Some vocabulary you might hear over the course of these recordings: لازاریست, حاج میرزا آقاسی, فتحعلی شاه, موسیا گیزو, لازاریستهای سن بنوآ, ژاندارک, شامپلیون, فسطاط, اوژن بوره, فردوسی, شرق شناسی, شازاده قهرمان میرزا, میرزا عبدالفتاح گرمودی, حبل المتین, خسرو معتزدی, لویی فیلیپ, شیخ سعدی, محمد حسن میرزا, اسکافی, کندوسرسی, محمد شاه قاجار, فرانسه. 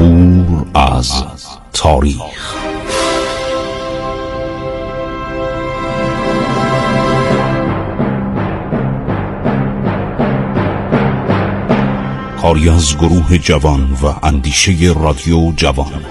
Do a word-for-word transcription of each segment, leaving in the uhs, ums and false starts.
عبور از تاریخ. کاری از گروه جوان و اندیشه رادیو جوان.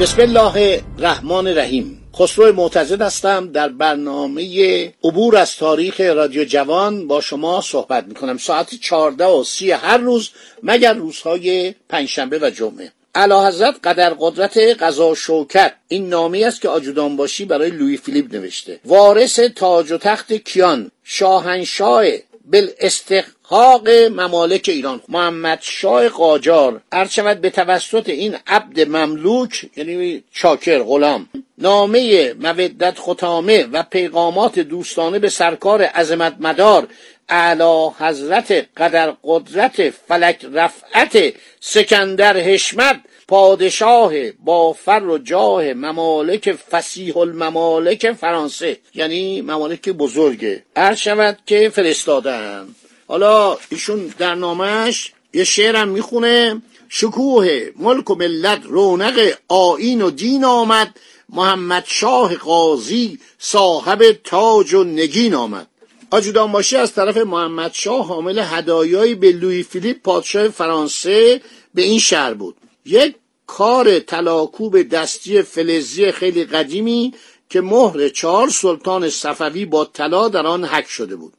بسم الله الرحمن الرحیم. خسرو معتزدی هستم. در برنامه عبور از تاریخ رادیو جوان با شما صحبت میکنم ساعت چهارده و سی هر روز مگر روزهای پنجشنبه و جمعه. اعلیحضرت قدر قدرت قضا شوکت، این نامی است که آجودانباشی برای لویی فیلیپ نوشته. وارث تاج و تخت کیان؟ شاهنشاه بالاستحقاق ممالک ایران محمد شاه قاجار، ارشد به توسط این عبد مملوک یعنی چاکر غلام، نامه مودت ختامه و پیغامات دوستانه به سرکار عظمت مدار اعلی حضرت قدر قدرت فلک رفعت سکندر حشمت پادشاه با فر و جاه ممالک فسیح الممالک فرانسه، یعنی ممالک بزرگه، عرض شود که فرستادن. حالا ایشون در نامش یه شعرم میخونه: شکوه ملک و ملت رونق آیین و دین آمد، محمد شاه قاضی صاحب تاج و نگین آمد. آجودانباشی از طرف محمد شاه حامل هدایایی به لویی فیلیپ پادشاه فرانسه به این شهر بود. یک کار طلاکوب دستی فلزی خیلی قدیمی که مهر چهار سلطان صفوی با طلا در آن حک شده بود.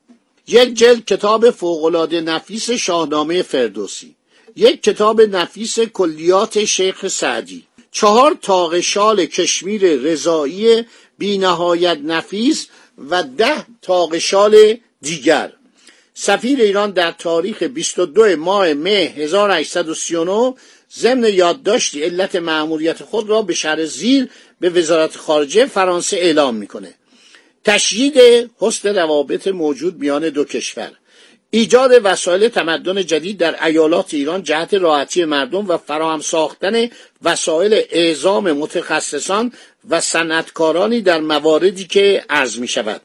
یک جلد کتاب فوق‌العاده نفیس شاهنامه فردوسی، یک کتاب نفیس کلیات شیخ سعدی، چهار تاق شال کشمیر رضایی بی نهایت نفیس و ده تاق شال دیگر. سفیر ایران در تاریخ بیست و دو ماه مه هزار و هشتصد و سی و نه ضمن یادداشتی علت مأموریت خود را به شرح زیر به وزارت خارجه فرانسه اعلام میکنه: تشدید حسن روابط موجود میان دو کشور، ایجاد وسایل تمدن جدید در ایالات ایران جهت راحتی مردم و فراهم ساختن وسایل اعزام متخصصان و صنعتکارانی در مواردی که عرض می شود: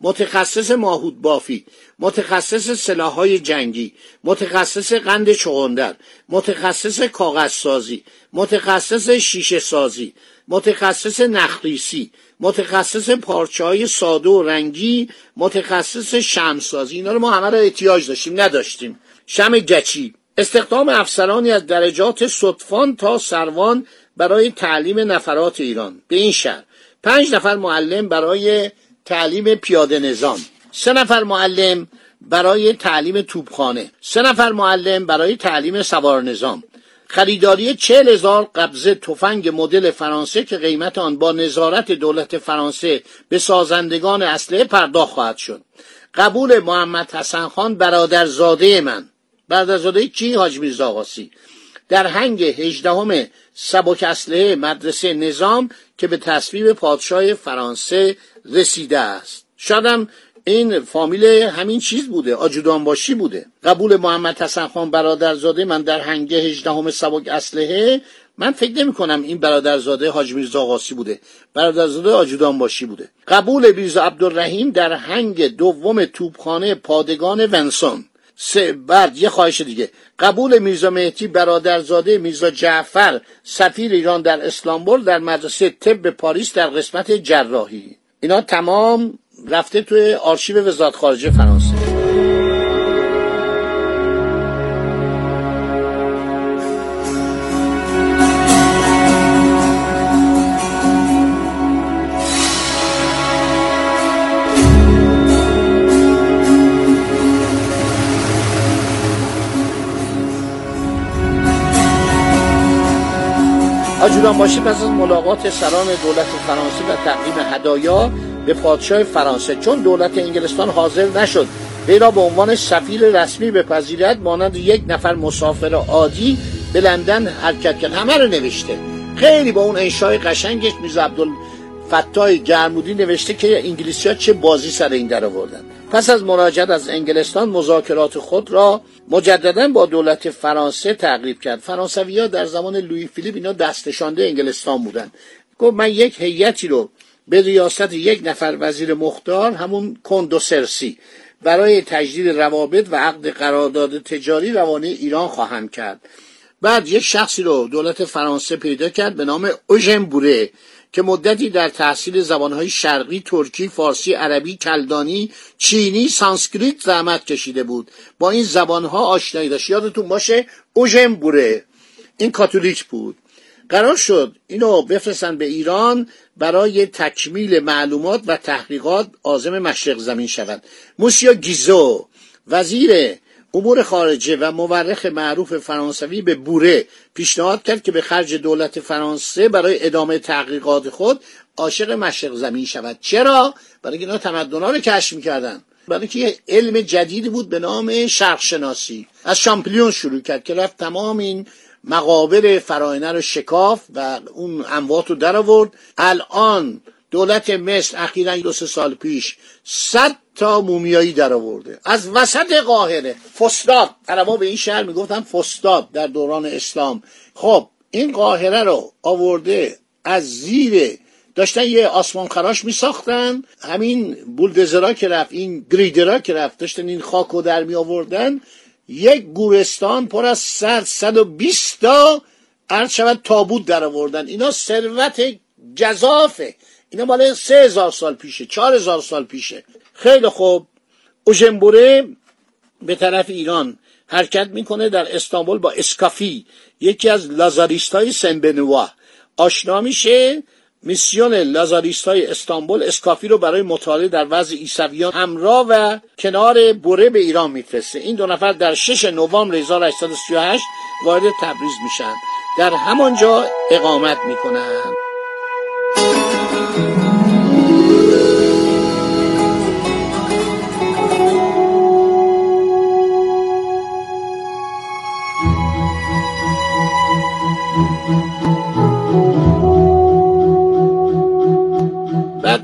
متخصص ماهود بافی، متخصص سلاح‌های جنگی، متخصص قند چغندر، متخصص کاغذ سازی، متخصص شیشه سازی، متخصص نخریسی، متخصص پارچه‌های ساده و رنگی، متخصص شمع‌سازی. اینا رو ما همه را احتیاج داشتیم نداشتیم. شمع گچی. استخدام افسرانی از درجات سطفان تا سروان برای تعلیم نفرات ایران به این شهر. پنج نفر معلم برای تعلیم پیاده نظام، سه نفر معلم برای تعلیم توپخانه، سه نفر معلم برای تعلیم سوار نظام. خریداری چهل هزار قبضه تفنگ مدل فرانسه که قیمت آن با نظارت دولت فرانسه به سازندگان اسلحه پرداخت خواهد شد. قبول محمد حسن خان برادرزاده من. برادرزاده کی؟ حاج میرزا آقاسی. در هنگ هجدهم سبک اسلحه مدرسه نظام که به تصویب پادشاه فرانسه رسیده است. شادم این فامیل همین چیز بوده، آجودانباشی بوده. قبول محمد حسن خان برادرزاده من در هنگه هجدهم سبک اسلحه. من فکر نمی کنم این برادرزاده حاج میرزا آقاسی بوده، برادرزاده آجودانباشی بوده. قبول میرزا عبدالرحیم در هنگ دوم توپخانه پادگان ونسون. سه بعد یه خواهش دیگه: قبول میرزا مهدی برادرزاده میرزا جعفر سفیر ایران در استانبول در مدرسه طب پاریس در قسمت جراحی. اینا تمام رفته توی آرشیو وزارت خارجه فرانسه. آجودانباشی پس از ملاقات سران دولت فرانسه و تقدیم هدایا به پادشاه فرانسه، چون دولت انگلستان حاضر نشد وی را به عنوان سفیر رسمی بپذیرد، مانند یک نفر مسافر عادی به لندن حرکت کرد. همه رو نوشته، خیلی با اون انشای قشنگش. میرزا عبدالفتاح گرمودی نوشته که انگلیسی‌ها چه بازی سر این در آوردن. پس از مراجعت از انگلستان مذاکرات خود را مجددا با دولت فرانسه تعقیب کرد. فرانسوی‌ها در زمان لویی فیلیپ اینا دستشانده انگلستان بودند. گفت من یک هیئتی رو به ریاست یک نفر وزیر مختار، همون کندوسرسی، برای تجدید روابط و عقد قرارداد تجاری روانه ایران خواهم کرد. بعد یک شخصی رو دولت فرانسه پیدا کرد به نام اوژن بوره که مدتی در تحصیل زبانهای شرقی، ترکی، فارسی، عربی، کلدانی، چینی، سانسکریت زحمت کشیده بود. با این زبانها آشنایی داشت. یادتون باشه اوژن بوره این کاتولیک بود. قرار شد اینو بفرستن به ایران برای تکمیل معلومات و تحقیقات عازم مشرق زمین شود. موسیا گیزو وزیر امور خارجه و مورخ معروف فرانسوی به بوره پیشنهاد کرد که به خرج دولت فرانسه برای ادامه تحقیقات خود عاشق مشرق زمین شود. چرا؟ برای اینا تمدن‌ها رو کشف می‌کردن. برای که یه علم جدیدی بود به نام شرق شناسی. از شامپلیون شروع کرد که رفت تمام این مقابر فراینه رو شکاف و اون اموات رو در آورد. الان دولت مصر اخیراً دو سه سال پیش صد تا مومیایی در آورده از وسط قاهره. فسطاط، عربا به این شهر میگفتن فسطاط در دوران اسلام. خب این قاهره رو آورده از زیر، داشتن یه آسمان خراش می ساختن، همین بولدزرا که رفت، این گریدرا که رفت، داشتن این خاک رو در می آوردن. یک گورستان پر از صد صد و بیست تا عرض شود تابوت در آوردن. اینا ثروت جزافه. اینا مال سه هزار سال پیشه، چهار هزار سال پیشه. خیلی خوب، اوژن بوره به طرف ایران حرکت میکنه. در استانبول با اسکافی یکی از لازاریستهای سن بنوآ آشنا میشه. میسیون لازاریستهای استانبول اسکافی رو برای مطالعه در وضع عیسویان همراه و کنار بوره به ایران میفرسته. این دو نفر در شش نوامبر هزار و هشتصد و سی و هشت وارد تبریز میشن، در همانجا اقامت میکنن.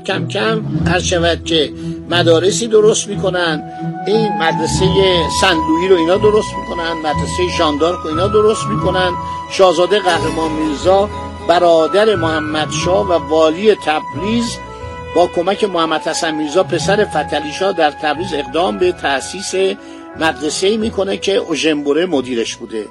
کم کم هر شود که مدارسی درست میکنن. این مدرسه سن لویی رو اینا درست میکنن، مدرسه ژاندارک رو اینا درست میکنن. شازاده قهرمان میرزا، برادر محمد شاه و والی تبریز، با کمک محمد حسن میرزا پسر فتحعلی شاه در تبریز اقدام به تأسیس مدرسه میکنه که اوژن بوره مدیرش بوده.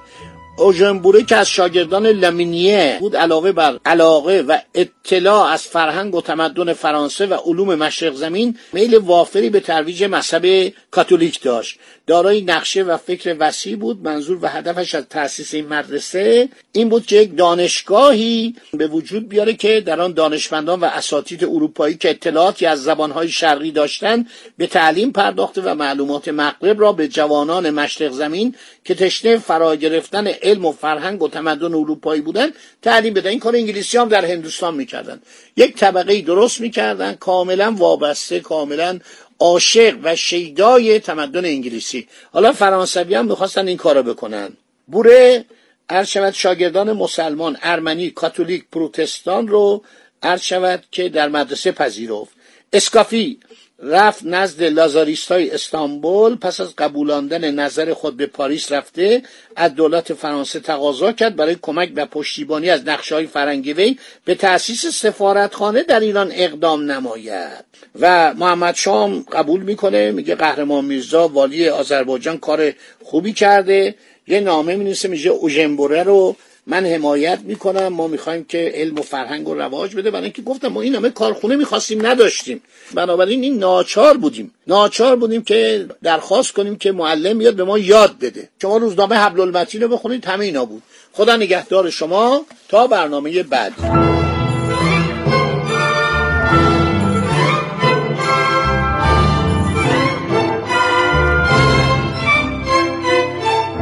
اوژن بوره که از شاگردان لامینیه بود، علاوه بر علاقه و اطلاع از فرهنگ و تمدن فرانسه و علوم مشرق زمین، میل وافری به ترویج مذهب کاتولیک داشت. دارای نقشه و فکر وسیع بود. منظور و هدفش از تأسیس این مدرسه این بود که یک دانشگاهی به وجود بیاره که در آن دانشمندان و اساتید اروپایی که اطلاعاتی از زبانهای شرقی داشتند به تعلیم پرداخته و معلومات مغرب را به جوانان مشرق زمین که تشنه فرا گرفتن علم و فرهنگ و تمدن اروپایی بودن تعلیم بدن. این کار انگلیسی هم در هندوستان میکردن. یک طبقه درست میکردن کاملا وابسته، کاملا عاشق و شیدای تمدن انگلیسی. حالا فرانسوی هم میخواستن این کارا بکنن. بوره عرض شود شاگردان مسلمان، ارمنی، کاتولیک، پروتستان رو عرض شود که در مدرسه پذیرفت. اسکافی رفت نزد لازاریستای استانبول. پس از قبولاندن نظر خود به پاریس رفته، از دولت فرانسه تقاضا کرد برای کمک و پشتیبانی از نقشه‌های فرنگی وی به تأسیس سفارتخانه در ایران اقدام نماید و محمد شاه قبول میکنه. میگه قهرمان میرزا والی آذربایجان کار خوبی کرده. یه نامه مینویسه، میگه اوژن بوره رو من حمایت میکنم، ما میخوایم که علم و فرهنگ رو رواج بده. برای اینکه گفتم ما این همه کارخونه میخواستیم نداشتیم، بنابراین این ناچار بودیم ناچار بودیم که درخواست کنیم که معلم بیاد به ما یاد بده. شما روزنامه حبل المتین رو بخونید، همه اینا بود. خدا نگهدار شما تا برنامه بعد.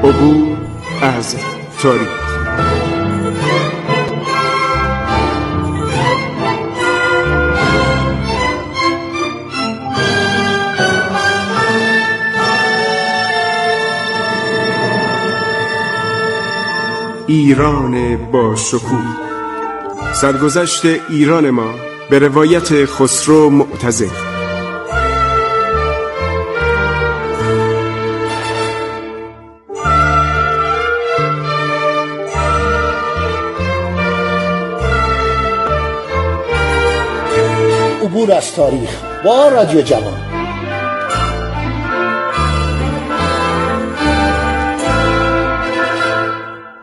عبور از تاریخ. ایران با شکوه، سرگذشت ایران ما به روایت خسرو معتزدی. عبور از تاریخ با رادیو جوان.